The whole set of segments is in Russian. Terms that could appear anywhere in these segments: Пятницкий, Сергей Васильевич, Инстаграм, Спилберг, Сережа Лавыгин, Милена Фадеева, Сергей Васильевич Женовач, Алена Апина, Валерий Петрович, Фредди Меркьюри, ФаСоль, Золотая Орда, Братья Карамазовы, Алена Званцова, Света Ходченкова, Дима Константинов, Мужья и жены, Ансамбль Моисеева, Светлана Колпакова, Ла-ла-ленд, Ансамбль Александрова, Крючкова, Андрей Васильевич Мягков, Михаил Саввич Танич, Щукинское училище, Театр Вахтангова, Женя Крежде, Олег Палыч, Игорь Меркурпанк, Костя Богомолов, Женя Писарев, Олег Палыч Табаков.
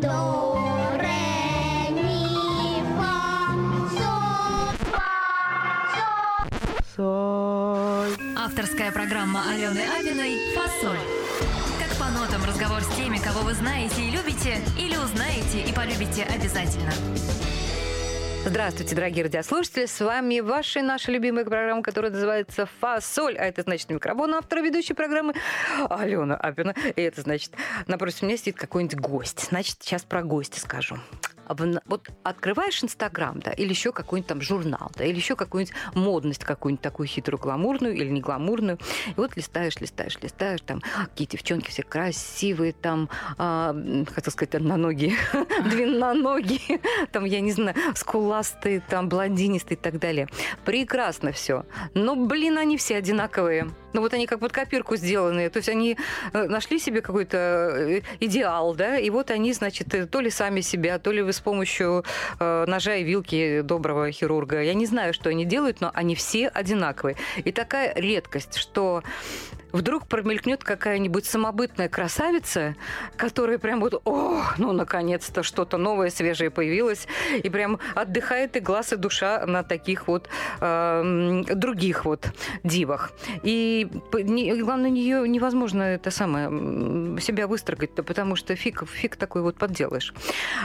Авторская программа Алены Апиной «ФаСоль». Как по нотам разговор с теми, кого вы знаете и любите, или узнаете и полюбите обязательно. Здравствуйте, дорогие радиослушатели. С вами ваша и наша любимая программа, которая называется «ФаСоль». А это значит микрофон автора ведущей программы Алена Апина. И это значит, напротив меня сидит какой-нибудь гость. Значит, сейчас про гостя скажу. Вот открываешь Инстаграм, да, или еще какой-нибудь там журнал, да, или еще какую-нибудь модность, какую-нибудь такую хитрую, гламурную или не гламурную. И вот листаешь, там какие девчонки все красивые, там, хотел сказать, одноногие, длинноногие, там, я не знаю, скуластые, там, блондинистые и так далее. Прекрасно все. Но, блин, они все одинаковые. Ну, вот они как под копирку сделаны. То есть они нашли себе какой-то идеал, да, и вот они, значит, то ли сами себя, то ли вы с помощью ножа и вилки доброго хирурга. Я не знаю, что они делают, но они все одинаковые. И такая редкость, что вдруг промелькнет какая-нибудь самобытная красавица, которая прям вот, ну, наконец-то что-то новое, свежее появилось, и прям отдыхает и глаз, и душа на таких вот других вот дивах. И главное, невозможно это самое себя выстрогать-то, потому что фиг такой вот подделаешь.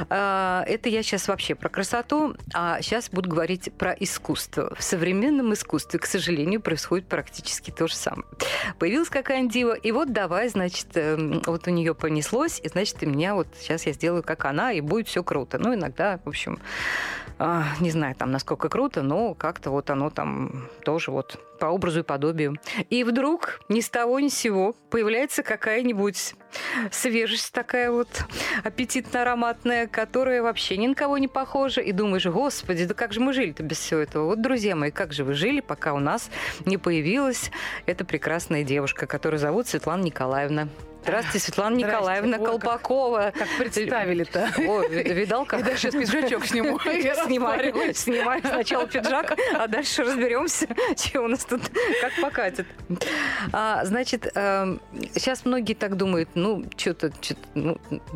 Это я сейчас вообще про красоту, а сейчас буду говорить про искусство. В современном искусстве, к сожалению, происходит практически то же самое. Появилась какая-нибудь дива, и вот давай, значит, вот у нее понеслось, и, значит, и меня вот сейчас я сделаю, как она, и будет все круто. Ну, иногда, в общем, не знаю, там, насколько круто, но как-то вот оно там тоже вот по образу и подобию. И вдруг ни с того ни с сего появляется какая-нибудь свежесть такая вот аппетитно-ароматная, которая вообще ни на кого не похожа. И думаешь, господи, да как же мы жили-то без всего этого? Вот, друзья мои, как же вы жили, пока у нас не появилась эта прекрасная девушка, которую зовут Светлана Николаевна. Здравствуйте, Светлана Николаевна Колпакова. Как представили-то. О, видал, как? И дальше пиджачок сниму. Снимаю сначала пиджак, а дальше разберемся, что у нас тут, как покатит. Значит, сейчас многие так думают, ну, что-то,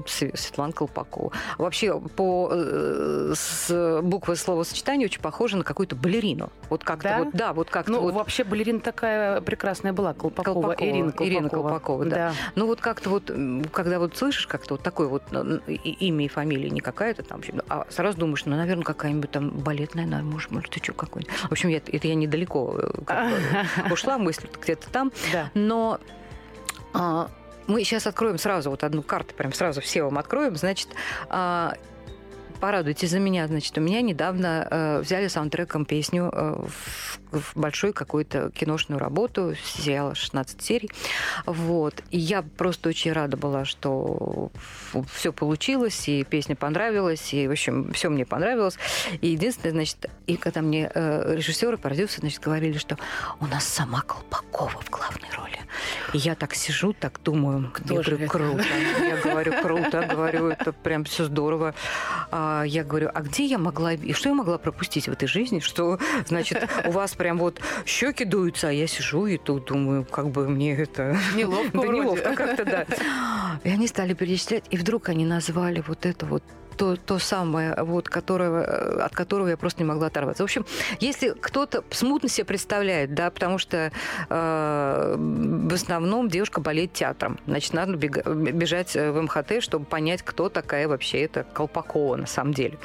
Светлана Колпакова. Вообще, по букве словосочетания очень похоже на какую-то балерину. Вот как-то да? Вот как-то. Ну, вот вообще балерина такая прекрасная была, Колпакова. Ирина Колпакова, да. Ну, вот как-то вот, когда вот слышишь как-то вот такое вот имя и фамилия, не какая-то там, а сразу думаешь, ну, наверное, какая-нибудь там балетная, наверное, может, ты что, какой-нибудь. В общем, это я недалеко ушла, мысль где-то там. Да. Но мы сейчас откроем сразу вот одну карту, прям сразу все вам откроем, значит... Порадуйте за меня, значит, у меня недавно взяли саундтреком песню в большую какую-то киношную работу, сериала 16 серий, вот, и я просто очень рада была, что все получилось, и песня понравилась, и, в общем, все мне понравилось, и единственное, значит, и когда мне режиссеры, продюсеры, значит, говорили, что у нас сама Колпакова в главной роли, и я так сижу, так думаю, я говорю, круто, это прям все здорово. Я говорю, а где я могла... И что я могла пропустить в этой жизни? Что, значит, у вас прям вот щеки дуются, а я сижу и тут думаю, как бы мне это... Неловко как-то, да. И они стали перечислять, и вдруг они назвали вот это вот то самое, вот, от которого я просто не могла оторваться. В общем, если кто-то смутно себе представляет, да, потому что в основном девушка болеет театром. Значит, надо бежать в МХТ, чтобы понять, кто такая вообще эта Колпакова на самом деле.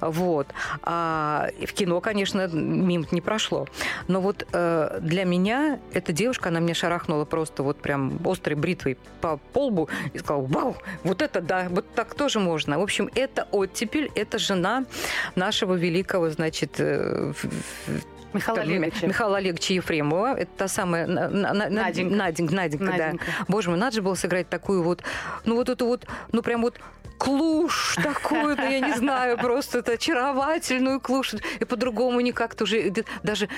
Вот. А в кино, конечно, мимо не прошло. Но вот для меня эта девушка, она меня шарахнула просто вот прям острой бритвой по лбу и сказала, вау, вот это да, вот так тоже можно. В общем, это оттепель, это жена нашего великого, значит, Михаила Олеговича Ефремова. Это та самая... Наденька, да. Боже мой, надо же было сыграть такую вот... Ну, вот эту вот... Ну, прям вот... Клуш такую-то, я не знаю, просто это очаровательную клуш. И по-другому никак уже. Даже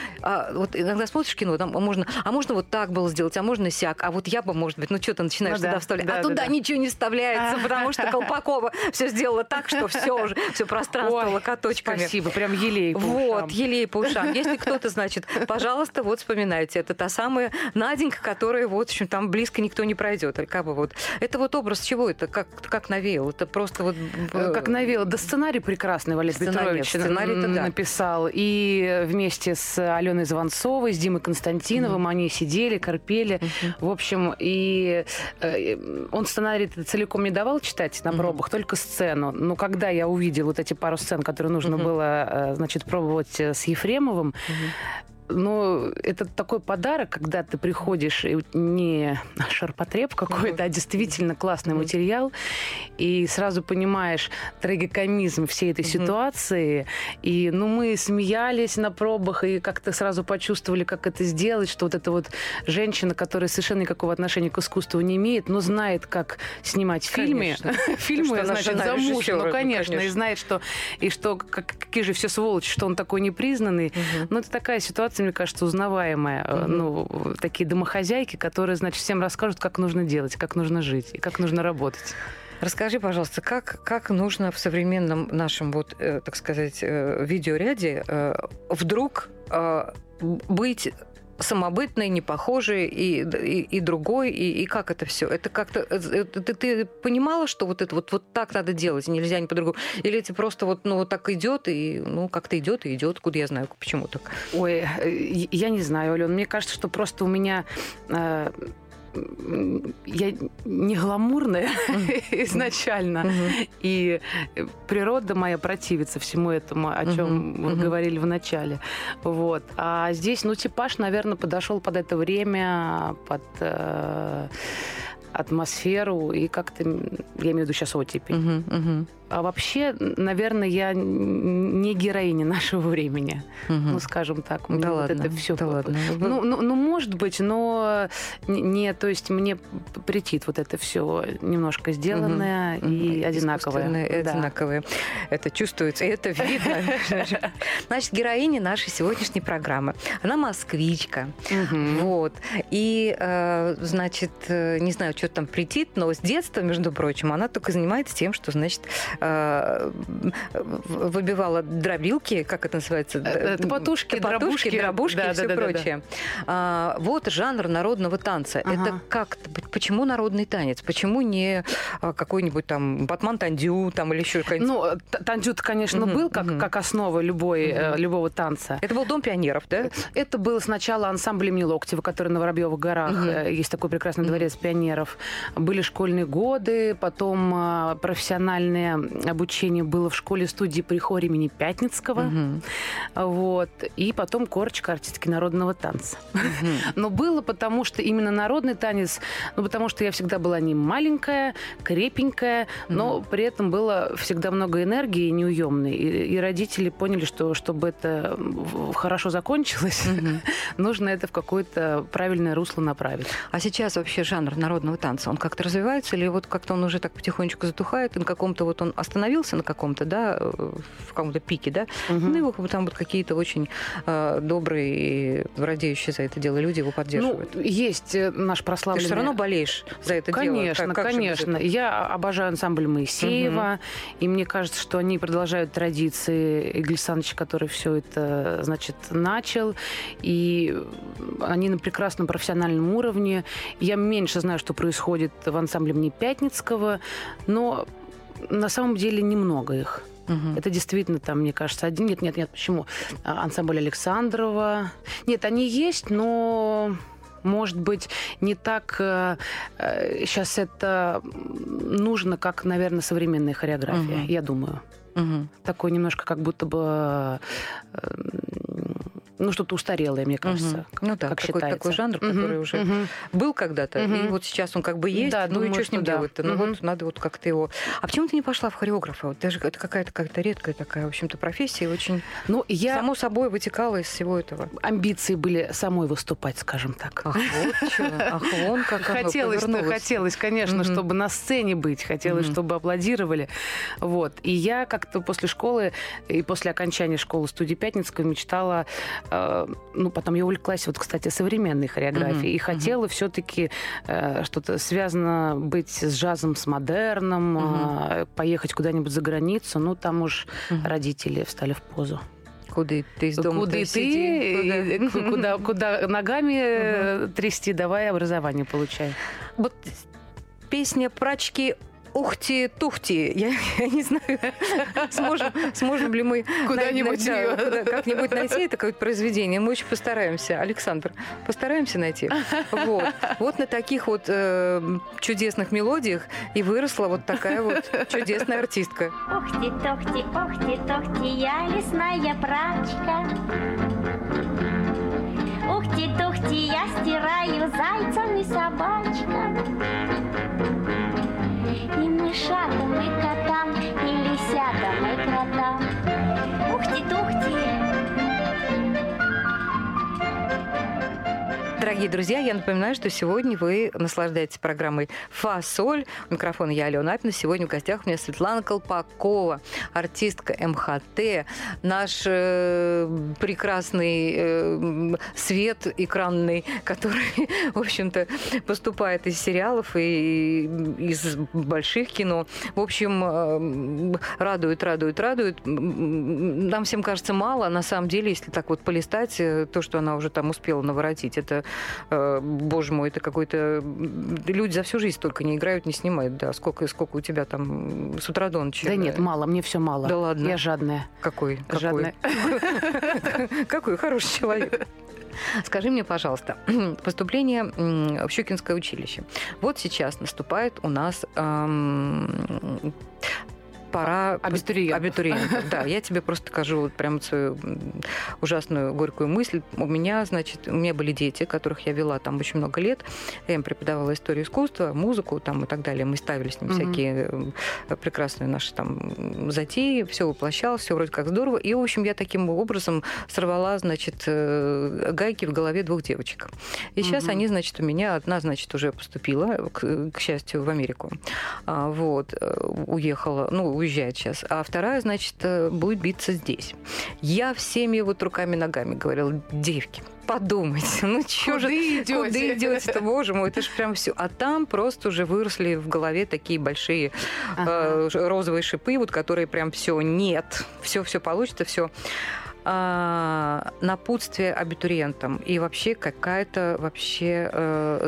вот иногда смотришь кино, там можно вот так было сделать, а можно сяк. А вот я бы, может быть, ну что ты начинаешь туда вставлять? Туда ничего не вставляется, потому что Колпакова все сделала так, что все уже, все пространство локоточками. Спасибо, прям елей по ушам. Вот, елей по ушам. Если кто-то, значит, пожалуйста, вот вспоминайте. Это та самая Наденька, которая, вот, в общем, там близко никто не пройдет. Как бы вот. Это вот образ чего это? Как навеял? Это просто вот как навело. Да, сценарий прекрасный Валерий Петрович написал. Да. И вместе с Аленой Званцовой, с Димой Константиновым они сидели, корпели. В общем, и он сценарий целиком не давал читать на пробах, только сцену. Но когда я увидела вот эти пару сцен, которые нужно было, значит, пробовать с Ефремовым, но это такой подарок, когда ты приходишь, и не ширпотреб какой-то, а действительно классный материал, и сразу понимаешь трагикомизм всей этой ситуации. И ну, мы смеялись на пробах, и как-то сразу почувствовали, как это сделать, что вот эта вот женщина, которая совершенно никакого отношения к искусству не имеет, но знает, как снимать фильмы. Фильмы, значит, за мужа. Ну, конечно, и знает, что какие же все сволочи, что он такой непризнанный. Но это такая ситуация, мне кажется, узнаваемая. Ну, такие домохозяйки, которые, значит, всем расскажут, как нужно делать, как нужно жить и как нужно работать. Расскажи, пожалуйста, как нужно в современном нашем, вот, так сказать, видеоряде вдруг быть самобытной, непохожей и другой, и как это все? Это как-то... Ты понимала, что вот это вот так надо делать, нельзя не по-другому? Или это просто вот, ну, так идет, и, ну, как-то идет и идет, куда я знаю, почему так? Ой, я не знаю, Алён. Мне кажется, что просто у меня... Я не гламурная изначально, и природа моя противится всему этому, о чем вы говорили в начале. Вот. А здесь, ну, типаж, наверное, подошел под это время, под атмосферу и как-то, я имею в виду сейчас оттепель. А вообще, наверное, я не героиня нашего времени. Ну, скажем так. Да вот ладно, это все. Да ладно. Ну, может быть, но не, то есть мне претит вот это все немножко сделанное и одинаковое. И одинаковое. Да. Это чувствуется, и это видно. Значит, героиня нашей сегодняшней программы. Она москвичка. Вот. И, значит, не знаю, что там претит, но с детства, между прочим, она только занимается тем, что, значит, выбивала дробилки, как это называется? Топотушки, дробушки и все прочее. Вот жанр народного танца. Это как-то... Почему народный танец? Почему не какой-нибудь там батман-тандю там, или еще какой-нибудь? Ну, тандю-то, конечно, был как основа любого танца. Это был Дом пионеров, да? Это был сначала ансамбль имени Локтева, который на Воробьевых горах. Есть такой прекрасный дворец пионеров. Были школьные годы, потом профессиональные обучение было в школе-студии при хоре имени Пятницкого. Вот. И потом корочка артистики народного танца. Но было потому, что именно народный танец, ну, потому что я всегда была не маленькая, крепенькая, но при этом было всегда много энергии неуемной. И родители поняли, что чтобы это хорошо закончилось, нужно это в какое-то правильное русло направить. А сейчас вообще жанр народного танца, он как-то развивается или вот как-то он уже так потихонечку затухает, и на каком-то вот он остановился на каком-то, да, в каком-то пике, да, ну, его там вот какие-то очень добрые и радеющие за это дело люди его поддерживают. Ну, есть наш прославленный... Ты все равно болеешь за это дело. Конечно, конечно. Я обожаю ансамбль Моисеева, и мне кажется, что они продолжают традиции Игоря Александровича, который все это, значит, начал, и они на прекрасном профессиональном уровне. Я меньше знаю, что происходит в ансамбле имени Пятницкого, но на самом деле немного их. Это действительно, там, мне кажется, один... Нет, почему? Ансамбль Александрова. Нет, они есть, но... Может быть, не так сейчас это нужно, как, наверное, современная хореография, я думаю. Такое немножко как будто бы... Ну, что-то устарелое, мне кажется. Ну да, такой жанр, который уже был когда-то, и вот сейчас он как бы есть. Да, ну думаю, и что с ним делать-то? Ну вот надо вот как-то его... А почему ты не пошла в хореографа? Вот даже это какая-то как-то редкая такая, в общем-то, профессия, очень, ну, я... само собой вытекала из всего этого. Амбиции были самой выступать, скажем так. Ах, вот что. Ах, вон как оно повернулось. Хотелось, конечно, чтобы на сцене быть, хотелось, чтобы аплодировали. Вот. И я как-то после школы и после окончания школы студии Пятницкого мечтала... Ну, потом я увлеклась, вот, кстати, современной хореографией. И хотела все-таки что-то связано быть с джазом, с модерном, поехать куда-нибудь за границу. Ну, там уж родители встали в позу. Куда ты из дома сиди? Куда ногами трясти, давай образование получай. Вот песня «Прачки» ухти-тухти. Я не знаю, сможем ли мы куда-нибудь как-нибудь найти это какое-то произведение. Мы очень постараемся, Александр, постараемся найти. Вот на таких вот чудесных мелодиях и выросла вот такая вот чудесная артистка. Ухти-тухти, ухти-тухти, я лесная прачка. Ухти-тухти, я стираю зайцам и собачкам. И мышатам, и котам, и лисятам, и кротам. Ухти-тухти. Дорогие друзья, я напоминаю, что сегодня вы наслаждаетесь программой «ФаСоль». У микрофона я, Алена Апина. Сегодня в гостях у меня Светлана Колпакова, артистка МХТ, наш прекрасный свет экранный, который, в общем-то, поступает из сериалов и из больших кино. В общем, радует. Нам всем кажется мало, а на самом деле, если так вот полистать, то, что она уже там успела наворотить, это... боже мой, это какой-то... Люди за всю жизнь только не играют, не снимают. Да, сколько у тебя там с утра до ночи? Да нет, мало, мне все мало. Да ладно. Я жадная. Какой? Какой хороший человек. Скажи мне, пожалуйста, поступление в Щукинское училище. Вот сейчас наступает у нас... пора абитуриентов. Да, я тебе просто скажу вот прям свою ужасную горькую мысль. У меня были дети, которых я вела там очень много лет. Я им преподавала историю искусства, музыку там и так далее. Мы ставили с ним всякие прекрасные наши там затеи, все воплощалось, все вроде как здорово. И, в общем, я таким образом сорвала, значит, гайки в голове двух девочек. И сейчас они, значит, у меня одна, значит, уже поступила, к счастью, в Америку. Вот. Уезжает сейчас, а вторая, значит, будет биться здесь. Я всеми вот руками-ногами говорила: девки, подумайте, ну чё же, куда идёте-то, боже мой, это же прям все. А там просто уже выросли в голове такие большие розовые шипы, вот которые прям все нет, все получится, все. Напутствие абитуриентам и вообще какая-то вообще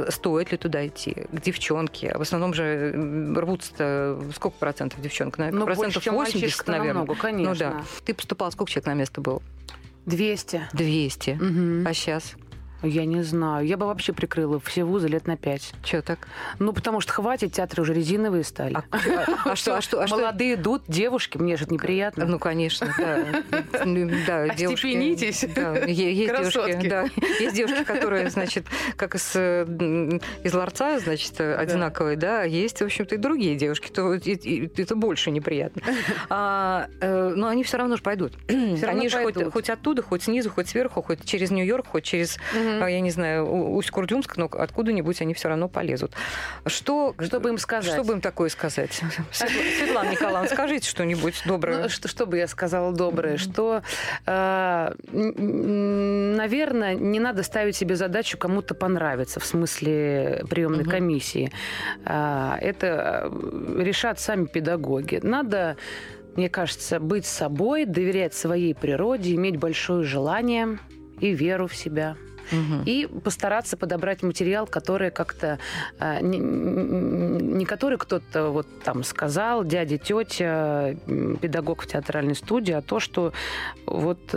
стоит ли туда идти к девчонке? В основном же рвутся сколько процентов девчонок? Ну, процентов 80, наверное. Намного, конечно. Ну, да. Ты поступала, сколько человек на место было? 200. 200. Угу. А сейчас? Я не знаю. Я бы вообще прикрыла все вузы лет на 5. Чё так? Ну, потому что хватит, театры уже резиновые стали. Молодые идут, девушки, мне же это неприятно. Ну, конечно, да. Остепенитесь, красотки. Есть девушки, которые, значит, как из ларца, значит, одинаковые, да, есть, в общем-то, и другие девушки. Это больше неприятно. Но они все равно же пойдут. Они же хоть оттуда, хоть снизу, хоть сверху, хоть через Нью-Йорк, хоть через... я не знаю, Усть-Курдюмск, но откуда-нибудь они все равно полезут. Что бы им сказать? Что бы им такое сказать? Светлана Николаевна, скажите что-нибудь доброе. Ну, что бы я сказала доброе? Что, наверное, не надо ставить себе задачу кому-то понравиться, в смысле приемной комиссии. Это решат сами педагоги. Надо, мне кажется, быть собой, доверять своей природе, иметь большое желание и веру в себя. И постараться подобрать материал, который как-то... Не который кто-то вот там сказал, дядя, тетя, педагог в театральной студии, а то, что вот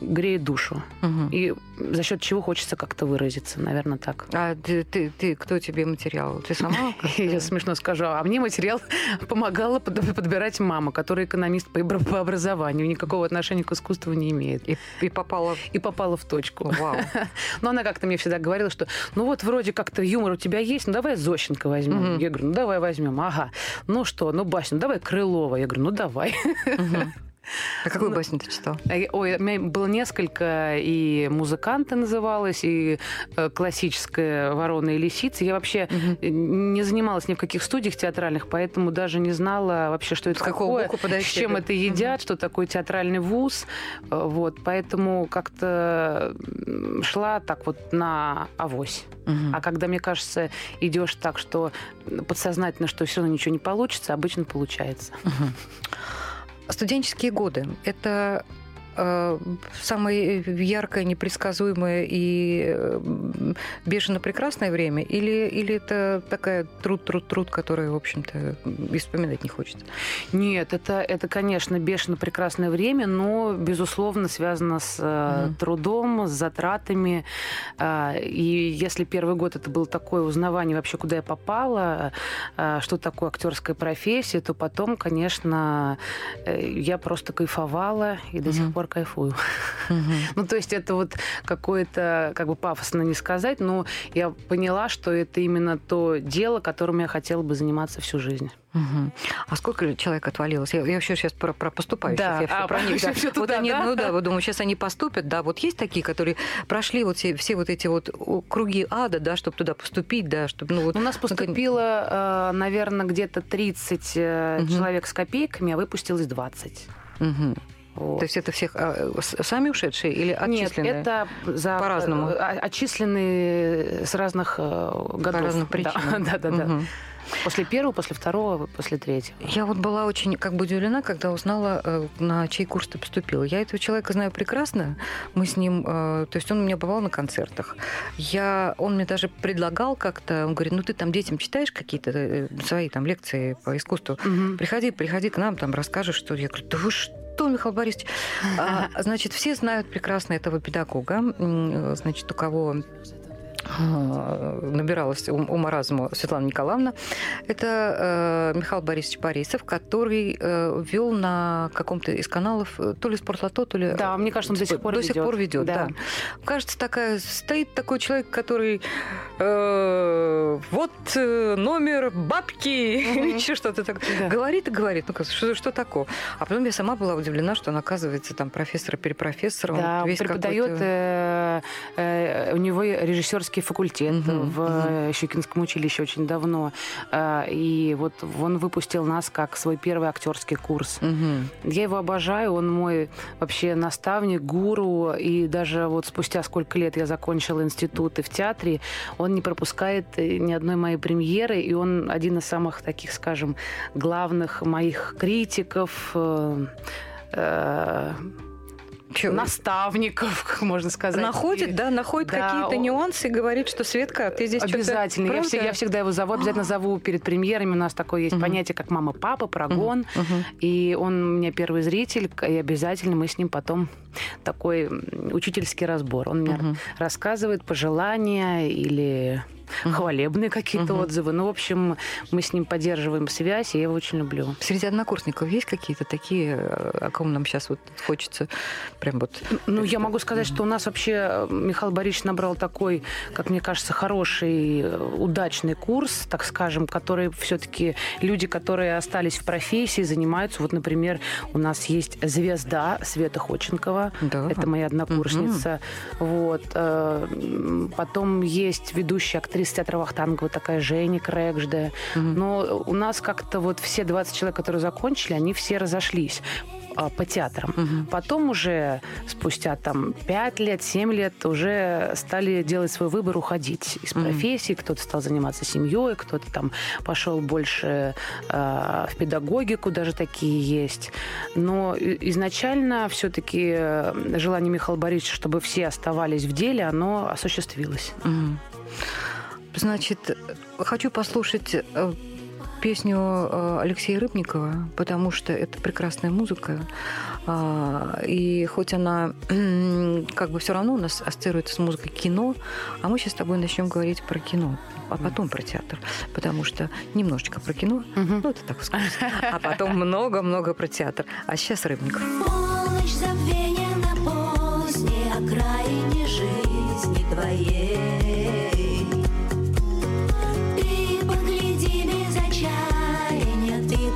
греет душу. И за счет чего хочется как-то выразиться, наверное, так. А ты кто тебе материал? Ты сама? Я смешно скажу. А мне материал помогала подбирать мама, которая экономист по образованию, никакого отношения к искусству не имеет. И попала в точку. Вау. Но она как-то мне всегда говорила, что ну вот вроде как-то юмор у тебя есть, ну давай Зощенко возьмем. Я говорю, ну давай возьмем. Ага. Ну что, ну басню, давай Крылова. Я говорю, ну давай. А какую басню ты читал? Ой, у меня было несколько, и «Музыканты» называлась, и классическая «Ворона и лисица». Я вообще не занималась ни в каких студиях театральных, поэтому даже не знала вообще, что это такое, с чем это едят, что такое театральный вуз. Вот, поэтому как-то шла так вот на авось. А когда, мне кажется, идешь так, что подсознательно, что все равно ничего не получится, обычно получается. Студенческие годы – это самое яркое, непредсказуемое и бешено прекрасное время? Или это такая труд, которая, в общем-то, и вспоминать не хочется? Нет, это, конечно, бешено прекрасное время, но, безусловно, связано с трудом, с затратами. И если первый год это было такое узнавание вообще, куда я попала, что такое актерская профессия, то потом, конечно, я просто кайфовала и до сих пор кайфую. Ну, то есть это вот какое-то, как бы пафосно не сказать, но я поняла, что это именно то дело, которым я хотела бы заниматься всю жизнь. Угу. А сколько человек отвалилось? Я вообще сейчас про поступающих. Да, я все про них. Да. Все туда, вот они, да? Ну да, вот думаю, сейчас они поступят, да. Вот есть такие, которые прошли вот все вот эти вот круги ада, да, чтобы туда поступить, да, чтобы... Ну, вот, у нас поступило, наверное, где-то 30 человек с копейками, а выпустилось 20. Угу. Вот. То есть это всех сами ушедшие или отчисленные? Нет, это по-разному. Отчисленные с разных годов. По разным причинам. Да. После первого, после второго, после третьего. Я вот была очень как бы удивлена, когда узнала, на чей курс ты поступила. Я этого человека знаю прекрасно. Мы с ним... То есть он у меня бывал на концертах. Он мне даже предлагал как-то... Он говорит, ну ты там детям читаешь какие-то свои там лекции по искусству. Угу. Приходи к нам, там расскажешь, что... Я говорю, да вы что, Михаил Борисович? Значит, все знают прекрасно этого педагога, значит, у кого... набиралась ума-разума Светлана Николаевна. Это Михаил Борисович Борисов, который вел на каком-то из каналов то ли Спортлото, то ли... Да, мне кажется, он до сих пор ведет. Кажется, стоит такой человек, который вот номер бабки или еще что-то такое. Да. Говорит и говорит. Ну, что такое? А потом я сама была удивлена, что он, оказывается, там профессор. Да, он преподает... У него режиссерский факультет в Щукинском училище очень давно. И вот он выпустил нас как свой первый актерский курс. Я его обожаю, он мой вообще наставник, гуру. И даже вот спустя сколько лет я закончила институты в театре, он не пропускает ни одной моей премьеры. И он один из самых таких, скажем, главных моих критиков, наставников, как можно сказать. Находит какие-то нюансы и говорит, что, Светка, ты здесь что-то... Обязательно. Я всегда его зову, обязательно зову перед премьерами. У нас такое есть понятие, как мама-папа, прогон. И он у меня первый зритель, и обязательно мы с ним потом такой учительский разбор. Он мне рассказывает пожелания или... хвалебные какие-то отзывы. Ну, в общем, мы с ним поддерживаем связь, и я его очень люблю. Среди однокурсников есть какие-то такие, о ком нам сейчас вот хочется прям вот... Ну, я могу сказать, что у нас вообще Михаил Борисович набрал такой, как мне кажется, хороший, удачный курс, так скажем, который все-таки люди, которые остались в профессии, занимаются. Вот, например, у нас есть звезда Света Ходченкова. Да. Это моя однокурсница. Вот. Потом есть ведущая актриса из театра Вахтангова, такая Женя Крежде. Но у нас как-то вот все 20 человек, которые закончили, они все разошлись по театрам. Потом уже спустя там 5 лет, 7 лет уже стали делать свой выбор, уходить из профессии. Кто-то стал заниматься семьей, кто-то там пошел больше в педагогику, даже такие есть. Но изначально все-таки желание Михаила Борисовича, чтобы все оставались в деле, оно осуществилось. Значит, хочу послушать песню Алексея Рыбникова, потому что это прекрасная музыка. И хоть она как бы все равно у нас ассоциируется с музыкой кино, а мы сейчас с тобой начнем говорить про кино, а потом про театр, потому что немножечко про кино, ну это так сказать, а потом много-много про театр. А сейчас Рыбников. Полночь забвения на поздней окраине жизни твоей.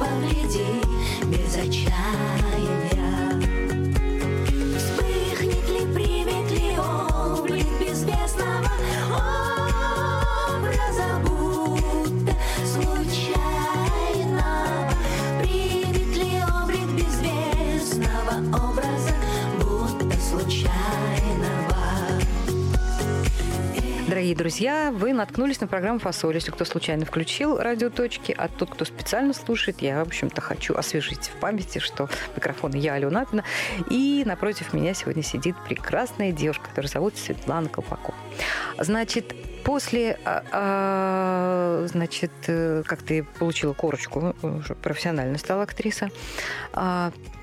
Погляди без отчаяния, вспыхнет ли, примет ли облик безвестного образа, будто случайно примет ли облик безвестного образа. Дорогие друзья, вы наткнулись на программу «ФаСоль». Если кто случайно включил радиоточки, а тот, кто специально слушает, я, в общем-то, хочу освежить в памяти, что микрофон я, Алена Апина, и напротив меня сегодня сидит прекрасная девушка, которую зовут Светлана Колпакова. Значит, после, как ты получила корочку, уже профессионально стала актриса,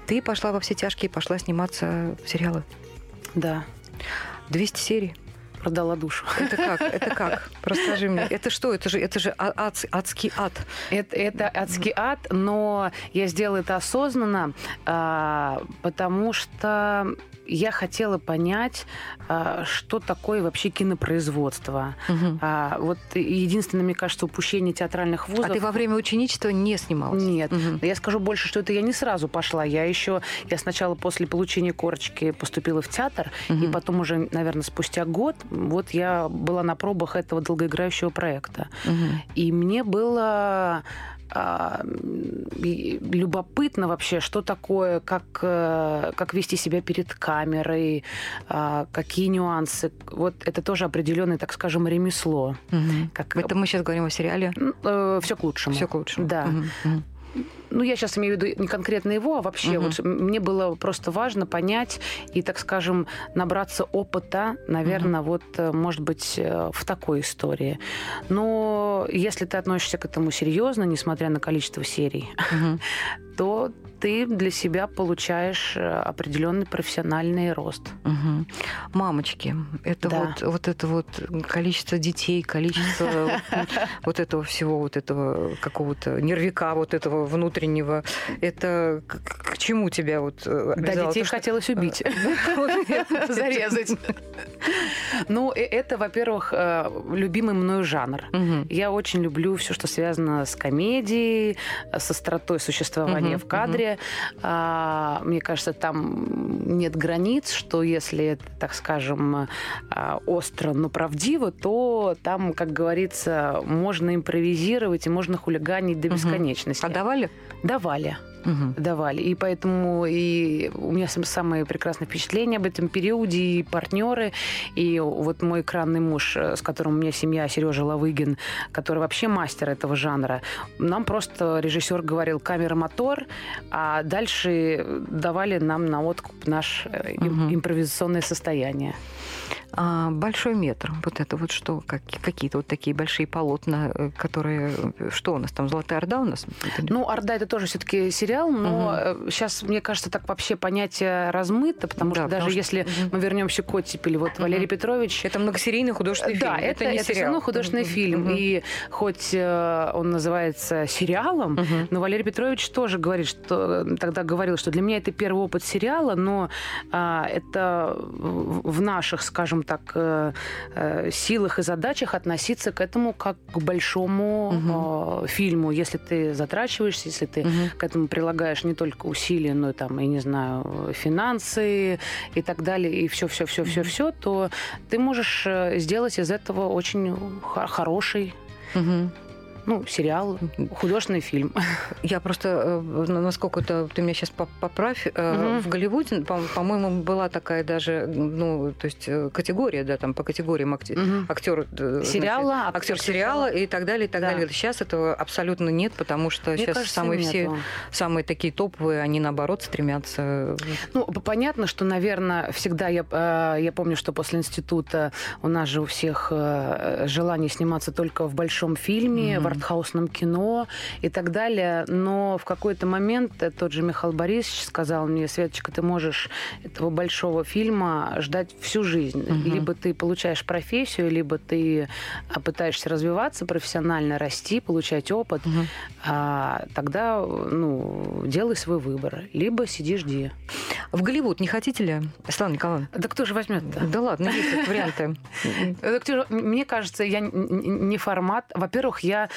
ты пошла во все тяжкие, пошла сниматься в сериалы. Да. 200 серий. Продала душу. Это как? Это как? Расскажи мне. Это что? Это же адский ад. Это адский ад, но я сделала это осознанно, потому что я хотела понять, что такое вообще кинопроизводство. Угу. Вот единственное, мне кажется, упущение театральных вузов. А ты во время ученичества не снималась? Нет. Угу. Я скажу больше, что это я не сразу пошла. Я сначала после получения корочки поступила в театр, угу. и потом уже, наверное, спустя год вот я была на пробах этого долгоиграющего проекта. Угу. И мне было любопытно вообще, что такое, как вести себя перед камерой, какие нюансы. Вот это тоже определенное, так скажем, ремесло. Угу. Это мы сейчас говорим о сериале? Все к лучшему. Все к лучшему. Да. Угу. Угу. Ну, я сейчас имею в виду не конкретно его, а вообще. Uh-huh. Вот мне было просто важно понять и, так скажем, набраться опыта, наверное, uh-huh. вот, может быть, в такой истории. Но если ты относишься к этому серьезно, несмотря на количество серий, uh-huh. то ты для себя получаешь определенный профессиональный рост. Угу. Мамочки, это да. вот это вот количество детей, количество вот этого всего, вот этого какого-то нервяка, вот этого внутреннего, это к чему тебя вот обязало? Да, детей хотелось убить. Зарезать. Ну, это, во-первых, любимый мною жанр. Я очень люблю все, что связано с комедией, с остротой существования в кадре. Мне кажется, там нет границ, что если это, так скажем, остро, но правдиво, то там, как говорится, можно импровизировать и можно хулиганить до бесконечности. А давали? Давали. Угу. Давали. И поэтому и у меня самые прекрасные впечатления об этом периоде, и партнеры, и вот мой экранный муж, с которым у меня семья, Сережа Лавыгин, который вообще мастер этого жанра. Нам просто режиссер говорил: камера, мотор, а дальше давали нам на откуп наше импровизационное состояние. Большой метр. Вот это вот что? Какие-то вот такие большие полотна, которые... Что у нас там? Золотая Орда у нас? Ну, Орда — это тоже все-таки сериал, но угу. сейчас, мне кажется, так вообще понятие размыто, потому да, что потому даже что... если угу. мы вернемся к оттепели, вот угу. Валерий Петрович... Это многосерийный художественный фильм. Да, это все равно художественный угу. фильм. Угу. И хоть он называется сериалом, угу. но Валерий Петрович тоже говорит, что для меня это первый опыт сериала, но это в наших, скажем так, силах и задачах относиться к этому как к большому uh-huh. фильму. Если ты затрачиваешься, если ты uh-huh. к этому прилагаешь не только усилия, но и, там, я не знаю, финансы и так далее, и все, то ты можешь сделать из этого очень хороший uh-huh. Ну, сериал, художественный фильм. Я просто, насколько-то, ты меня сейчас поправь, mm-hmm. в Голливуде, по-моему, была такая даже, ну, то есть категория, да, там по категориям mm-hmm. актер сериала и так далее, и так да. далее. Сейчас этого абсолютно нет, потому что мне сейчас кажется, самые такие топовые, они, наоборот, стремятся... Ну, понятно, что, наверное, всегда я помню, что после института у нас же у всех желание сниматься только в большом фильме, mm-hmm. в артхаусном кино и так далее. Но в какой-то момент тот же Михаил Борисович сказал мне: Светочка, ты можешь этого большого фильма ждать всю жизнь. Uh-huh. Либо ты получаешь профессию, либо ты пытаешься развиваться профессионально, расти, получать опыт. Uh-huh. Тогда, ну, делай свой выбор. Либо сиди, жди. В Голливуд не хотите ли, Светлана Николаевна? Да кто же возьмет-то? Да ладно, есть варианты. Мне кажется, я не формат. Во-первых, я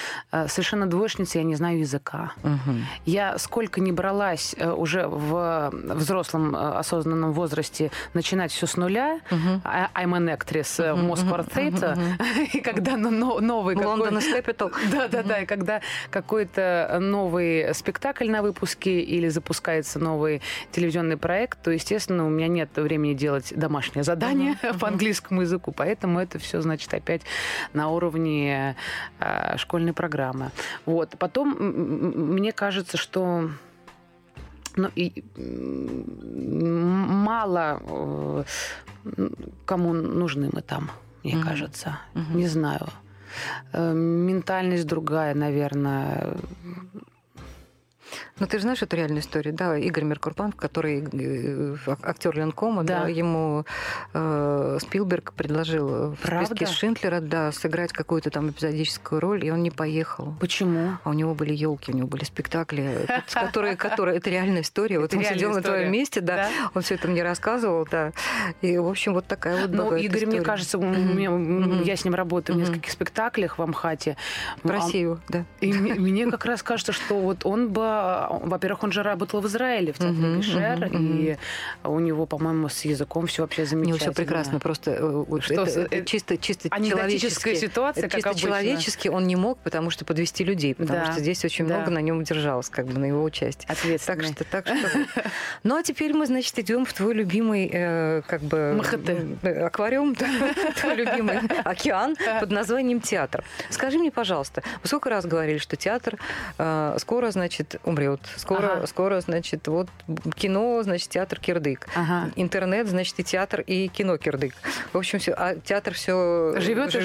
совершенно двоечница, я не знаю языка. Угу. Я сколько не бралась уже в взрослом осознанном возрасте начинать все с нуля. Угу. I'm an actress, Mos Quartet. И когда новый... London Capital. Да-да-да. И когда какой-то новый спектакль на выпуске или запускается новый телевизионный проект, проект, то, естественно, у меня нет времени делать домашнее задание по английскому языку, поэтому это все, значит, опять на уровне школьной программы. Вот. Потом, мне кажется, что... Ну, и мало кому нужны мы там, мне кажется. Не знаю. Ментальность другая, наверное. Ну, ты же знаешь эту реальную историю, да? Игорь Меркурпанк, который актер Ленкома, да, ему Спилберг предложил в списке Шиндлера, да, сыграть какую-то там эпизодическую роль, и он не поехал. Почему? А у него были елки, у него были спектакли, которые... Это реальная история. Вот он сидел на твоем месте, да, он все это мне рассказывал, да. И, в общем, вот такая вот история. Ну, Игорь, мне кажется, я с ним работаю в нескольких спектаклях в МХАТе. В Россию, да. И мне как раз кажется, что вот он бы... Во-первых, он же работал в Израиле, в театре Гишер, и у него, по-моему, с языком все вообще замечательно. У него все прекрасно, просто что, это чисто человеческая ситуация, как чисто обычно. Человечески он не мог, потому что подвести людей, потому что здесь очень много на нем держалось, как бы на его участие. Ответственно. Так что. Ну, а теперь мы, значит, идем в твой любимый, как бы... МХТ. Аквариум, твой любимый океан под названием театр. Скажи мне, пожалуйста, вы сколько раз говорили, что театр скоро, значит, умрет. Скоро, значит, вот кино, значит, театр кирдык. Интернет, значит, и театр, и кино кирдык. В общем, все, а театр все живет и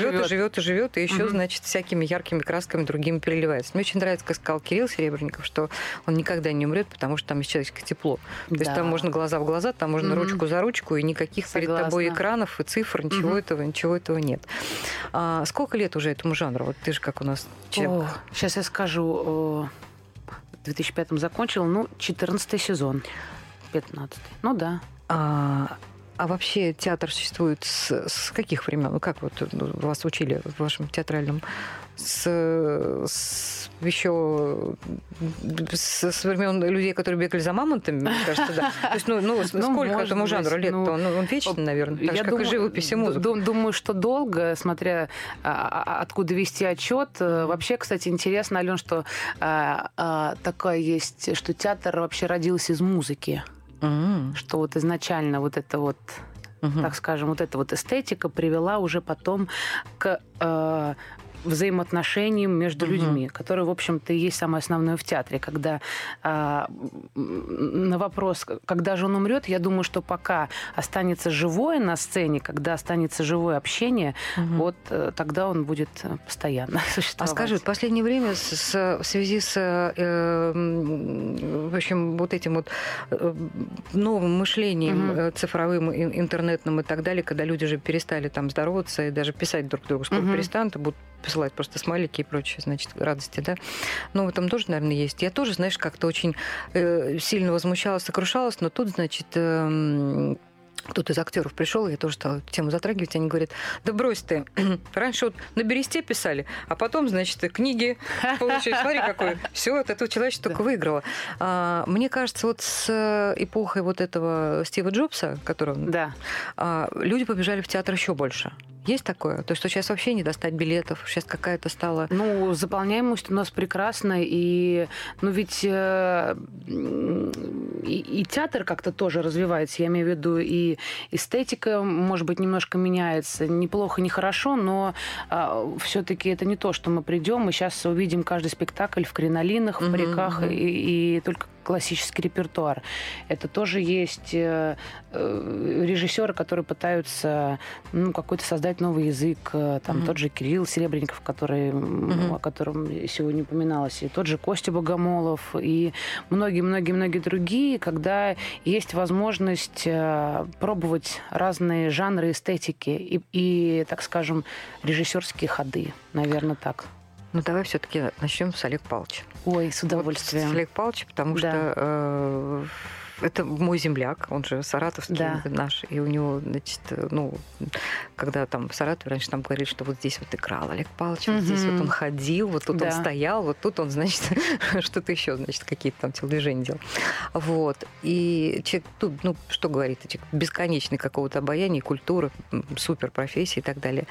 еще, значит, всякими яркими красками другими переливается. Мне очень нравится, как сказал Кирилл Серебренников, что он никогда не умрет, потому что там есть человеческое тепло. То есть там можно глаза в глаза, там можно ручку за ручку, и никаких перед тобой экранов и цифр, ничего этого нет. А сколько лет уже этому жанру? Вот ты же как у нас человек. Сейчас я скажу... В 2005-м закончила, 14-й сезон, 15-й. А вообще театр существует с каких времен? Ну, как вот вас учили в вашем театральном... Еще с времен людей, которые бегали за мамонтами, мне кажется, да. То есть, сколько этому жанру лет-то? Он вечный, наверное, так же, как и живопись и музыка. Думаю, что долго, смотря откуда вести отчет. Вообще, кстати, интересно, Ален, что такая есть, что театр вообще родился из музыки. Что вот изначально вот это вот... Так скажем, вот эта вот эстетика привела уже потом к взаимоотношениям между людьми, которые, в общем-то, и есть самое основное в театре. Когда на вопрос, когда же он умрет, я думаю, что пока останется живое на сцене, когда останется живое общение, вот тогда он будет постоянно существовать. А скажи, в последнее время в связи с в общем, вот этим вот новым мышлением цифровым, интернетным и так далее, когда люди же перестали там здороваться и даже писать друг другу, сколько перестанут, будут посылать просто смайлики и прочие, значит, радости, да. Но в этом тоже, наверное, есть. Я тоже, знаешь, как-то очень сильно возмущалась, сокрушалась, но тут, значит... Кто-то из актеров пришел, я тоже стала тему затрагивать, они говорят, да брось ты, раньше вот на бересте писали, а потом, значит, книги получили, смотри, какой, все, от этого человечества только выиграло. Мне кажется, вот с эпохой вот этого Стива Джобса, которого, люди побежали в театр еще больше. Есть такое? То, что сейчас вообще не достать билетов, сейчас какая-то стала... Ну, заполняемость у нас прекрасна, и... Ну, ведь и театр как-то тоже развивается, я имею в виду, и эстетика, может быть, немножко меняется. Неплохо, нехорошо, но все-таки это не то, что мы придем, и сейчас увидим каждый спектакль в кринолинах, в париках, и только... классический репертуар. Это тоже есть режиссеры, которые пытаются какой-то создать новый язык. Там тот же Кирилл Серебренников, который, о котором сегодня упоминалось, и тот же Костя Богомолов, и многие-многие-многие другие, когда есть возможность пробовать разные жанры эстетики и, так скажем, режиссерские ходы. Наверное, так. Ну, давай все-таки начнем с Олега Палыча. Ой, с удовольствием. Вот с Олега Палыча, потому что это мой земляк, он же саратовский наш, и у него, значит, когда там в Саратове раньше там говорили, что вот здесь вот играл Олег Палыч, вот здесь вот он ходил, вот тут он стоял, вот тут он, значит, что-то еще, значит, какие-то там телодвижения делал. Вот. И человек тут, что говорит, бесконечный какого-то обаяния, культуры, суперпрофессии и так далее.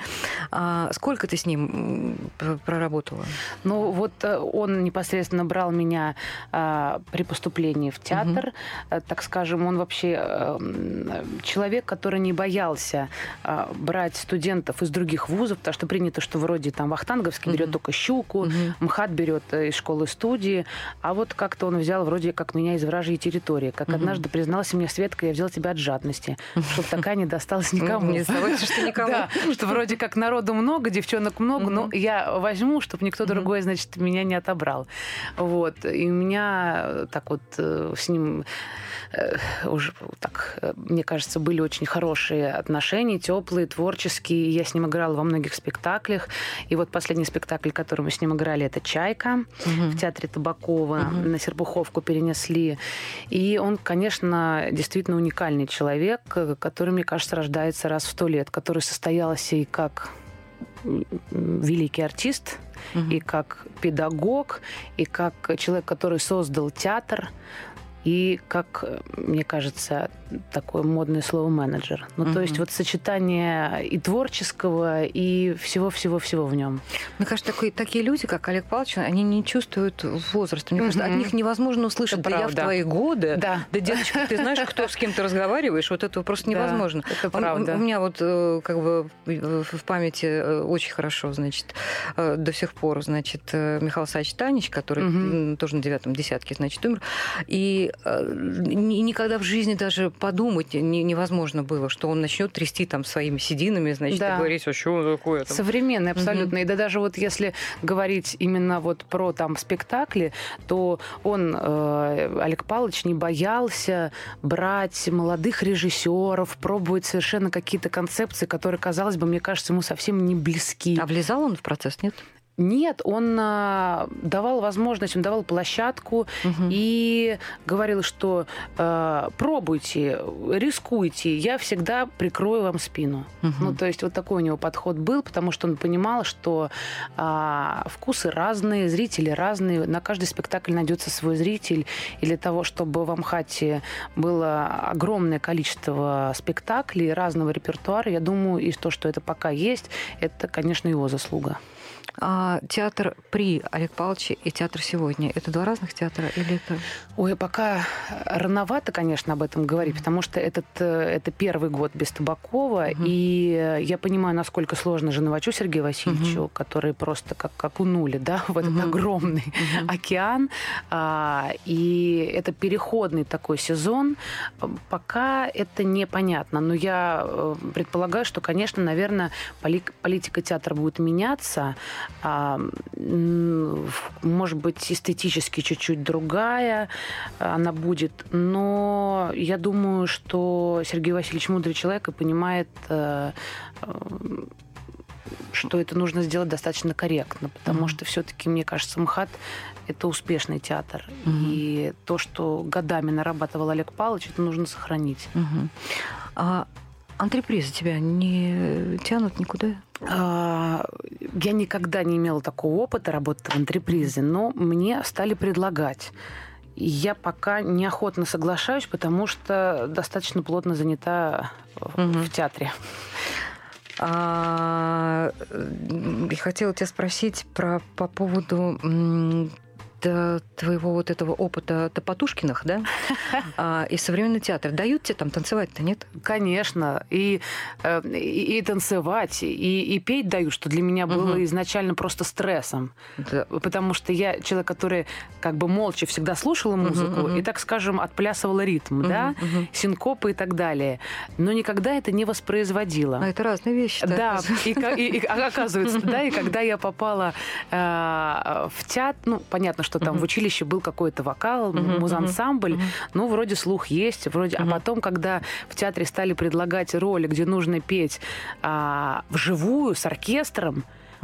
А сколько ты с ним проработала? Ну, вот он непосредственно брал меня при поступлении в театр, так скажем, он вообще человек, который не боялся брать студентов из других вузов, потому что принято, что вроде там Вахтанговский берет только Щуку, МХАТ берет из школы-студии, а вот как-то он взял вроде как меня из вражьей территории. Как однажды призналась мне Светка, я взял тебя от жадности, чтобы такая не досталась никому. Не оставайся, что никому. Да, что вроде как народу много, девчонок много, но я возьму, чтобы никто другой, значит, меня не отобрал. Вот. И у меня так вот с ним уже так, мне кажется, были очень хорошие отношения, теплые, творческие. Я с ним играла во многих спектаклях. И вот последний спектакль, который мы с ним играли, это «Чайка» в Театре Табакова. На Серпуховку перенесли. И он, конечно, действительно уникальный человек, который, мне кажется, рождается раз в 100 лет, который состоялся и как великий артист, и как педагог, и как человек, который создал театр, и как, мне кажется, такое модное слово менеджер. Ну, то есть вот сочетание и творческого, и всего-всего-всего в нем. Мне кажется, такие люди, как Олег Палыч, они не чувствуют возраста. Мне кажется, от них невозможно услышать. Это да правда. Я в твои годы. Да, да, деточка, ты знаешь, кто с кем ты разговариваешь? Вот этого просто невозможно. Да, это правда. У меня вот как бы в памяти очень хорошо, значит, до сих пор, значит, Михаил Саввич Танич, который тоже на 9-м десятке, значит, умер. И никогда в жизни даже подумать невозможно было, что он начнет трясти там своими сединами, значит, и говорить, а что такое там. Современный абсолютно. И да, даже вот если говорить именно вот про там спектакли, то он, Олег Палыч, не боялся брать молодых режиссеров, пробовать совершенно какие-то концепции, которые, казалось бы, мне кажется, ему совсем не близки. А влезал он в процесс, нет? Нет, он давал возможность, он давал площадку и говорил, что пробуйте, рискуйте, я всегда прикрою вам спину. Ну, то есть вот такой у него подход был, потому что он понимал, что вкусы разные, зрители разные, на каждый спектакль найдется свой зритель. И для того, чтобы в МХАТе было огромное количество спектаклей разного репертуара, я думаю, и то, что это пока есть, это, конечно, его заслуга. А театр при Олеге Палыче и театр сегодня – это два разных театра или это? Ой, пока рановато, конечно, об этом говорить, потому что это первый год без Табакова, и я понимаю, насколько сложно Женовачу Сергею Васильевичу, который просто как окунули, да, в этот огромный океан, и это переходный такой сезон. Пока это непонятно, но я предполагаю, что, конечно, наверное, политика театра будет меняться. Может быть, эстетически чуть-чуть другая она будет, но я думаю, что Сергей Васильевич мудрый человек и понимает, что это нужно сделать достаточно корректно, потому что все-таки, мне кажется, МХАТ – это успешный театр. И то, что годами нарабатывал Олег Палыч, это нужно сохранить. А антрепризы тебя не тянут никуда? Я никогда не имела такого опыта работы в антрепризе, но мне стали предлагать. Я пока неохотно соглашаюсь, потому что достаточно плотно занята в театре. Я хотела тебя спросить по поводу твоего вот этого опыта Топотушкиных, да, и современный театр. Дают тебе там танцевать-то, нет? Конечно. И танцевать, и петь дают, что для меня было изначально просто стрессом. Да. Потому что я человек, который как бы молча всегда слушала музыку и, так скажем, отплясывала ритм, да, синкопы и так далее. Но никогда это не воспроизводила. А это разные вещи. Да, оказывается, да, и когда я попала в театр, ну, понятно, что там в училище был какой-то вокал, музансамбль, ну, вроде слух есть, вроде. А потом, когда в театре стали предлагать роли, где нужно петь вживую, с оркестром,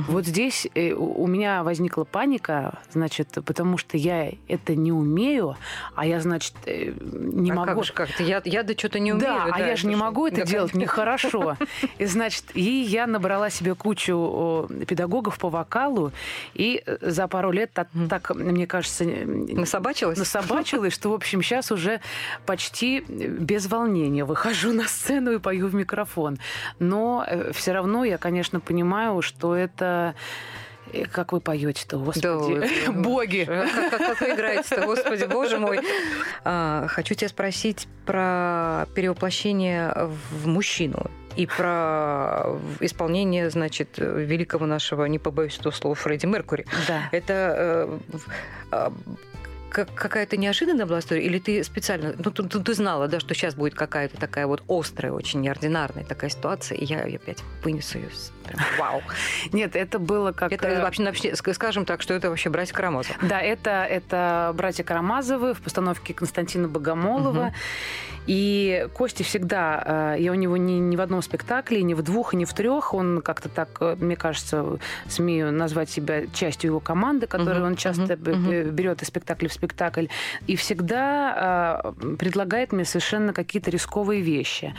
вот здесь у меня возникла паника, значит, потому что я это не умею, а я, значит, не могу. Как-то я что-то не умею. Да, а я же не могу это делать нехорошо. И, значит, я набрала себе кучу педагогов по вокалу, и за пару лет так, мне кажется, насобачилась, что, в общем, сейчас уже почти без волнения выхожу на сцену и пою в микрофон. Но все равно я, конечно, понимаю, что это И как вы поете-то, господи, да, боги! Как вы играете-то, господи, боже мой! Хочу тебя спросить про перевоплощение в мужчину и про исполнение, значит, великого нашего, не побоюсь этого слова, Фредди Меркьюри. Да. Это... какая-то неожиданная была история? Или ты специально... Ну, ты знала, да, что сейчас будет какая-то такая вот острая, очень неординарная такая ситуация, и я опять вынесу ее. Прям, вау! Нет, это было как... Это вообще, скажем так, что это вообще «Братья Карамазовы». Да, это «Братья Карамазовы» в постановке Константина Богомолова. Угу. И Костя всегда... Я у него ни в одном спектакле, ни в двух, ни в трех. Он как-то так, мне кажется, смею назвать себя частью его команды, которую он часто берет из спектакля в спектакль, и всегда предлагает мне совершенно какие-то рисковые вещи.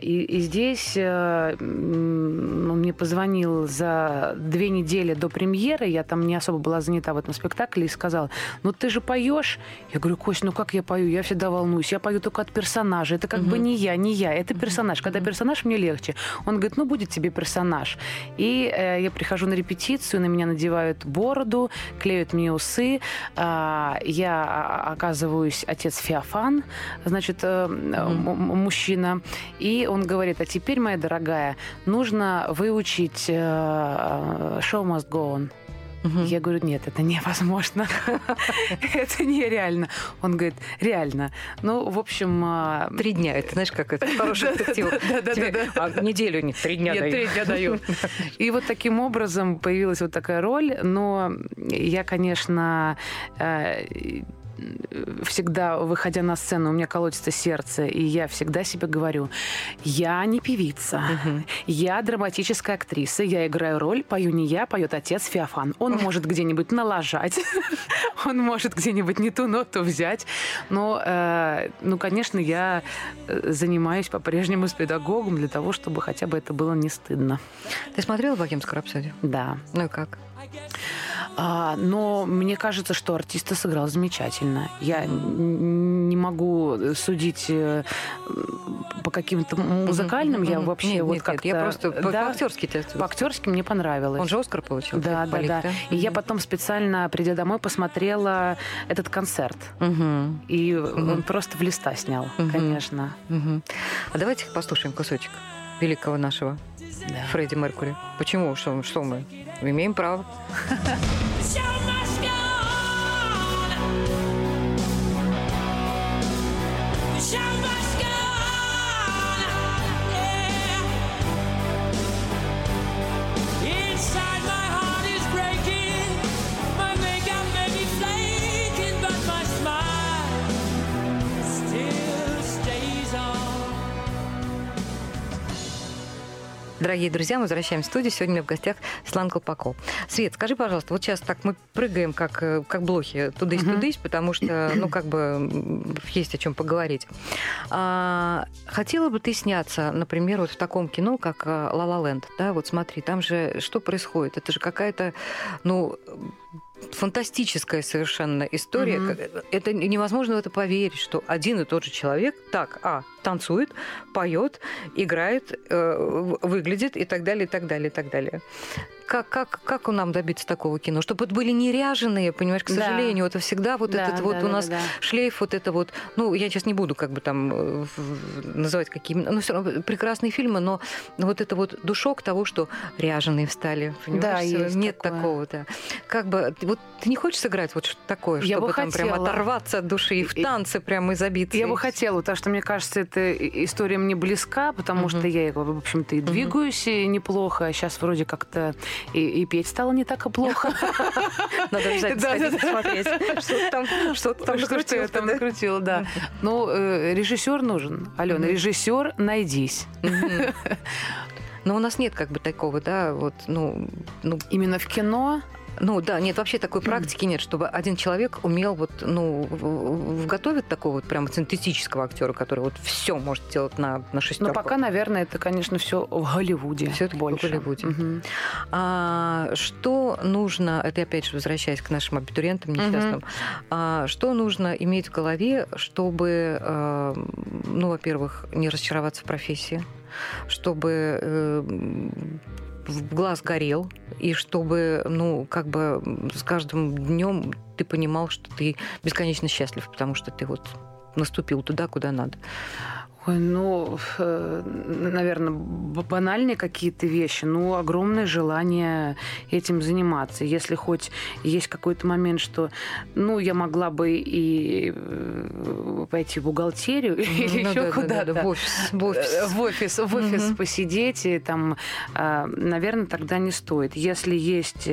И здесь он мне позвонил за 2 недели до премьеры, я там не особо была занята в этом спектакле, и сказал: ну ты же поешь. Я говорю: Кость, ну как я пою? Я всегда волнуюсь. Я пою только от персонажа. Это как бы не я, это персонаж. Когда персонаж, мне легче. Он говорит: ну будет тебе персонаж. И я прихожу на репетицию, на меня надевают бороду, клеют мне усы, я оказываюсь отец Феофан, значит, мужчина. И он говорит: а теперь, моя дорогая, нужно выучить «Show must go on». Я говорю: нет, это невозможно. Это нереально. Он говорит: реально. Ну, в общем... 3 дня. Это, знаешь, как это? Хороший детектив. Да. Неделю не 3 дня дают. 3 дня дают. И вот таким образом появилась вот такая роль. Но я, конечно... всегда, выходя на сцену, у меня колотится сердце, и я всегда себе говорю: я не певица, я драматическая актриса, я играю роль, пою не я, поет отец Феофан. Он может где-нибудь налажать, он может где-нибудь не ту ноту взять, но, конечно, я занимаюсь по-прежнему с педагогом для того, чтобы хотя бы это было не стыдно. Ты смотрела «Богемскую рапсодию»? Да. Ну и как? Но мне кажется, что артиста сыграл замечательно. Я не могу судить по каким-то музыкальным. Я вообще как-то... Я просто по-актерски. По-актерски мне понравилось. Он же «Оскар» получил. Да. И я потом специально, придя домой, посмотрела этот концерт. И он просто в листа снял, конечно. А давайте послушаем кусочек великого нашего Фредди Меркьюри. Почему? Что мы имеем право? Дорогие друзья, мы возвращаемся в студию. Сегодня у меня в гостях Светлана Колпакова. Свет, скажи, пожалуйста, вот сейчас так мы прыгаем как блохи тудысь-тудысь, потому что, есть о чем поговорить. Хотела бы ты сняться, например, вот в таком кино, как «Ла-ла-ленд», да, вот смотри, там же что происходит? Это же какая-то, фантастическая совершенно история. Это невозможно в это поверить, что один и тот же человек танцует, поет, играет, выглядит и так далее. Как нам добиться такого кино? Чтобы это были неряженные, понимаешь, к сожалению. Да. Это всегда у нас шлейф . Я сейчас не буду называть какими-то... Все равно прекрасные фильмы, но это душок того, что ряженые встали. Понимаешь? Да, нет такого-то. Как бы... ты не хочешь сыграть такое, чтобы там прям оторваться от души и в танце прям и забиться? Я бы хотела, потому что, мне кажется, эта история мне близка, потому что я, в общем-то, и двигаюсь неплохо. Сейчас вроде как-то и петь стало не так и плохо. Надо обязательно посмотреть, что-то там накрутило, да. Ну, режиссер нужен, Алена, режиссер, найдись. Но у нас нет такого, да, Именно в кино... вообще такой практики нет, чтобы один человек умел готовить такого прямо синтетического актера, который все может делать на 6. Но пока, наверное, это, конечно, все в Голливуде. Все-таки больше в Голливуде. Что нужно, это опять же возвращаясь к нашим абитуриентам несчастным, что нужно иметь в голове, чтобы, во-первых, не разочароваться в профессии, чтобы глаз горел, и чтобы, ну, как бы с каждым днем ты понимал, что ты бесконечно счастлив, потому что ты вот наступил туда, куда надо. Ой, ну, наверное, банальные какие-то вещи, но огромное желание этим заниматься. Если хоть есть какой-то момент, что, ну, я могла бы и пойти в бухгалтерию, или еще куда-то. В офис посидеть, и там, наверное, тогда не стоит. Если есть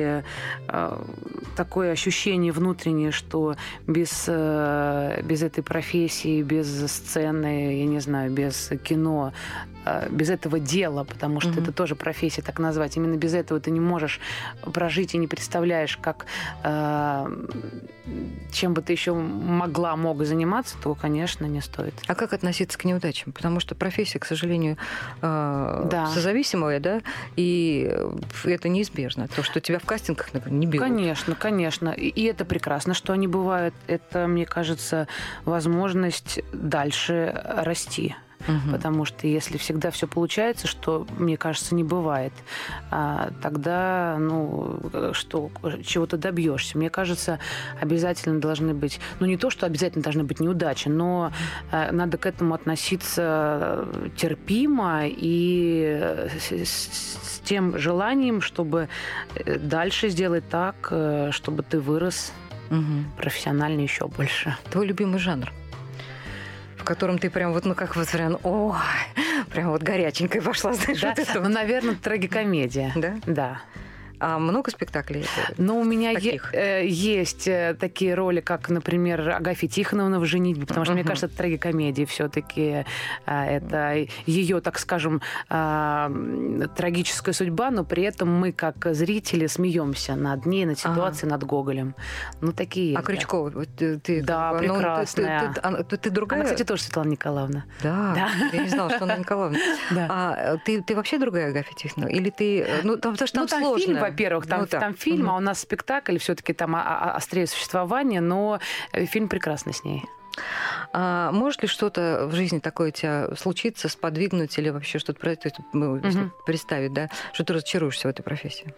такое ощущение внутреннее, что без этой профессии, без сцены, я не знаю, без кино, без этого дела, потому что это тоже профессия, так назвать. Именно без этого ты не можешь прожить и не представляешь, как, чем бы ты еще мог заниматься, то, конечно, не стоит. А как относиться к неудачам? Потому что профессия, к сожалению, созависимая, да, и это неизбежно. То, что тебя в кастингах, например, не берут. Конечно, конечно. И это прекрасно, что они бывают. Это, мне кажется, возможность дальше расти. Потому что если всегда все получается, что, мне кажется, не бывает, тогда, ну, что, чего-то добьешься. Мне кажется, обязательно должны быть, ну, не то, что обязательно должны быть неудачи, но надо к этому относиться терпимо и с тем желанием, чтобы дальше сделать так, чтобы ты вырос профессионально еще больше. Твой любимый жанр, в котором ты прям вот, ну как вот прям, о, прям вот горяченькая пошла, знаешь, да? Вот это. Ну, наверное, трагикомедия. Да? Да. А много спектаклей? Ну, у меня есть такие роли, как, например, Агафья Тихоновна в «Женитьбе», потому что, мне кажется, это трагикомедия все-таки. Это ее, так скажем, трагическая судьба, но при этом мы, как зрители, смеемся над ней, над ситуацией, над Гоголем. Ну, такие. А Крючкова? Ты, да, прекрасная. Ты другая? Она, кстати, тоже Светлана Николаевна. Да, я не знала, что она Николаевна. А ты вообще другая Агафья Тихоновна? Или ты... Ну, потому что там сложно. Во-первых, там, ну, да, там фильм, а у нас спектакль, все-таки там острее существование, но фильм прекрасный с ней. А может ли что-то в жизни такое у тебя случиться, сподвигнуть или вообще что-то представить, да, что ты разочаруешься в этой профессии?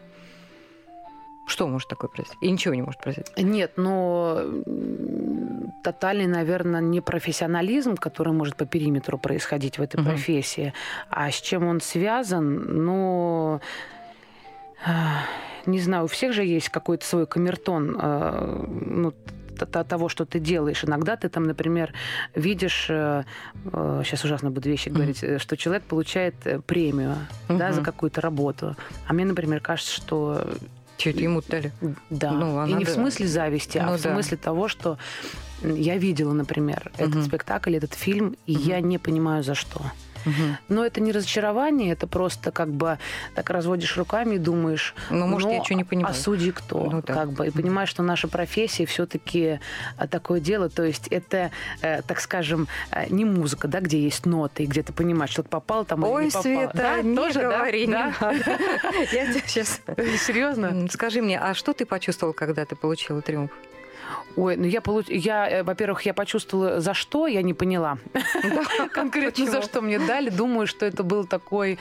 Что может такое произойти? И ничего не может произойти. Нет, но тотальный, наверное, непрофессионализм, который может по периметру происходить в этой профессии. А с чем он связан, ну... Не знаю, у всех же есть какой-то свой камертон, ну, того, что ты делаешь. Иногда ты там, например, видишь, сейчас ужасно буду вещи говорить, что человек получает премию, да, за какую-то работу. А мне, например, кажется, что... Чего-то ему дали. Да. Ну, и не в смысле зависти, ну, а в смысле того, что я видела, например, этот спектакль, этот фильм, и я не понимаю, за что. Но это не разочарование, это просто как бы так разводишь руками и думаешь, ну, может, я что не понимаю. А судьи кто? Ну, да. Как бы, и понимаешь, что наша профессия все-таки такое дело, то есть это, так скажем, не музыка, да, где есть ноты, и где ты понимаешь, что-то попало там или не попало. Света, да, не тоже, говори, да? Я тебе сейчас... Серьезно? Скажи мне, а что ты почувствовал, когда ты получила триумф? Ой, ну во-первых, я почувствовала, за что, я не поняла. Конкретно за что мне дали. Думаю, что это был такой,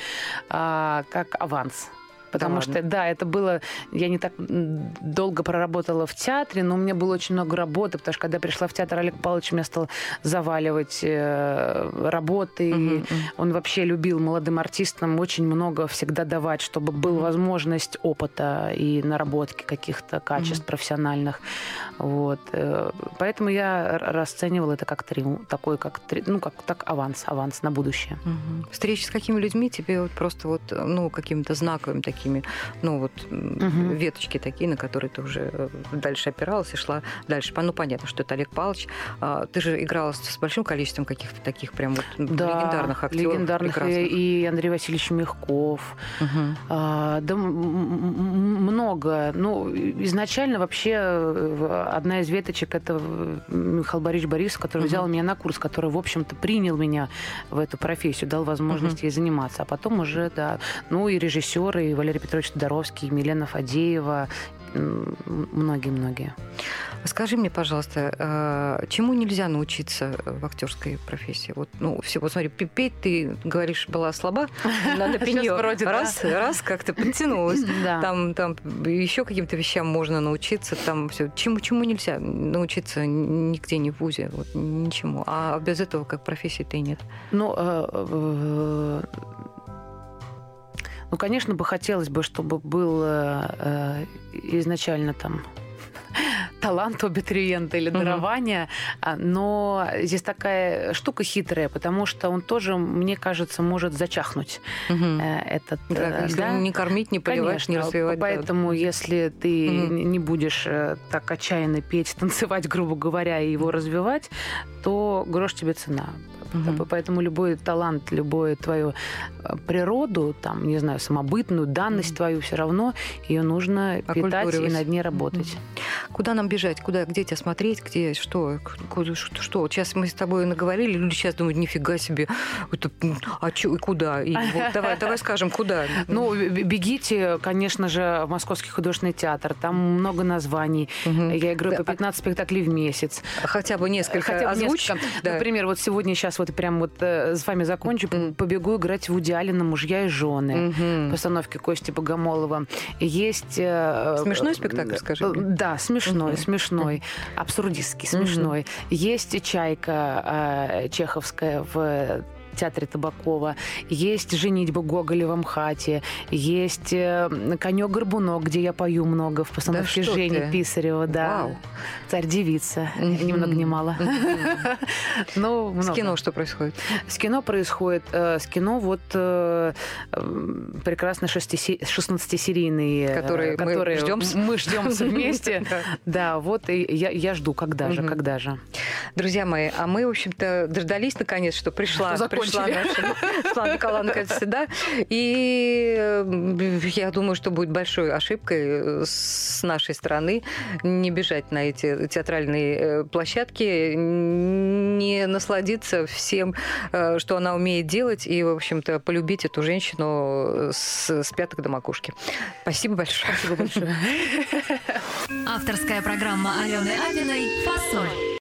как аванс. Потому что, да, это было... Я не так долго проработала в театре, но у меня было очень много работы, потому что, когда пришла в театр, Олег Палыч меня стал заваливать работы. Он вообще любил молодым артистам очень много всегда давать, чтобы была возможность опыта и наработки каких-то качеств профессиональных. Вот. Поэтому я расценивала это как аванс на будущее. Встречи с какими людьми тебе вот просто вот, ну, каким-то знаковым таким, ну вот веточки такие, на которые ты уже дальше опиралась и шла дальше. Ну понятно, что это Олег Палыч. Ты же играла с большим количеством каких-то таких прям вот легендарных актеров. Легендарных. И Андрей Васильевич Мягков. Да, много. Ну, изначально вообще одна из веточек — это Михаил Борисович Борисов, который взял меня на курс, который, в общем-то, принял меня в эту профессию, дал возможность ей заниматься. А потом уже, да, ну и режиссеры, и Валерий Петрович Тодоровский, и Милена Фадеева, многие-многие. Скажи мне, пожалуйста, чему нельзя научиться в актерской профессии? Вот, ну, все, вот смотри, петь, ты говоришь, была слаба, надо пенье. Раз, как-то подтянулась. Там еще каким-то вещам можно научиться. Там все. Чему нельзя научиться нигде, не в вузе, вот, ничему. А без этого как профессии-то и нет. Ну, конечно, бы хотелось бы, чтобы был изначально там талант, абитуриента или дарование, но здесь такая штука хитрая, потому что он тоже, мне кажется, может зачахнуть. Этот, да, если не кормить, не поливать, не развивать. Поэтому, да, если ты не будешь так отчаянно петь, танцевать, грубо говоря, и его развивать, то грош тебе цена. Поэтому любой талант, любую твою природу, там, не знаю, самобытную, данность твою, все равно ее нужно питать и над ней работать. Куда нам бежать? Где тебя смотреть? Где? Что? Вот сейчас мы с тобой наговорили, люди сейчас думают, нифига себе, это, а чё, и куда? И вот, давай скажем, куда? Ну, бегите, конечно же, в Московский художественный театр. Там много названий. Я играю по 15 спектаклей в месяц. Хотя бы несколько озвучек. Да. Например, вот сегодня сейчас с вами закончу, побегу играть в Вуди Аллена «Мужья и жены», постановки Кости Богомолова. Есть... Смешной спектакль, скажи. Да, смешной, абсурдистский, смешной. Есть «Чайка» чеховская в Театре Табакова, есть «Женитьба Гоголя» в МХТ, есть «Конёк-горбунок», где я пою много, в постановке Жени Писарева. Да. «Царь-девица», ни много ни мало. С кино что происходит? С кино вот прекрасно 16-серийные, которые мы ждем вместе. Да, вот я жду, когда же. Друзья мои, а мы, в общем-то, дождались наконец, что пришла наша Светлана Николаевна, кажется, сюда. И я думаю, что будет большой ошибкой с нашей стороны не бежать на эти театральные площадки, не насладиться всем, что она умеет делать, и, в общем-то, полюбить эту женщину с пяток до макушки. Спасибо большое. Авторская программа Алены Апиной «ФаСоль».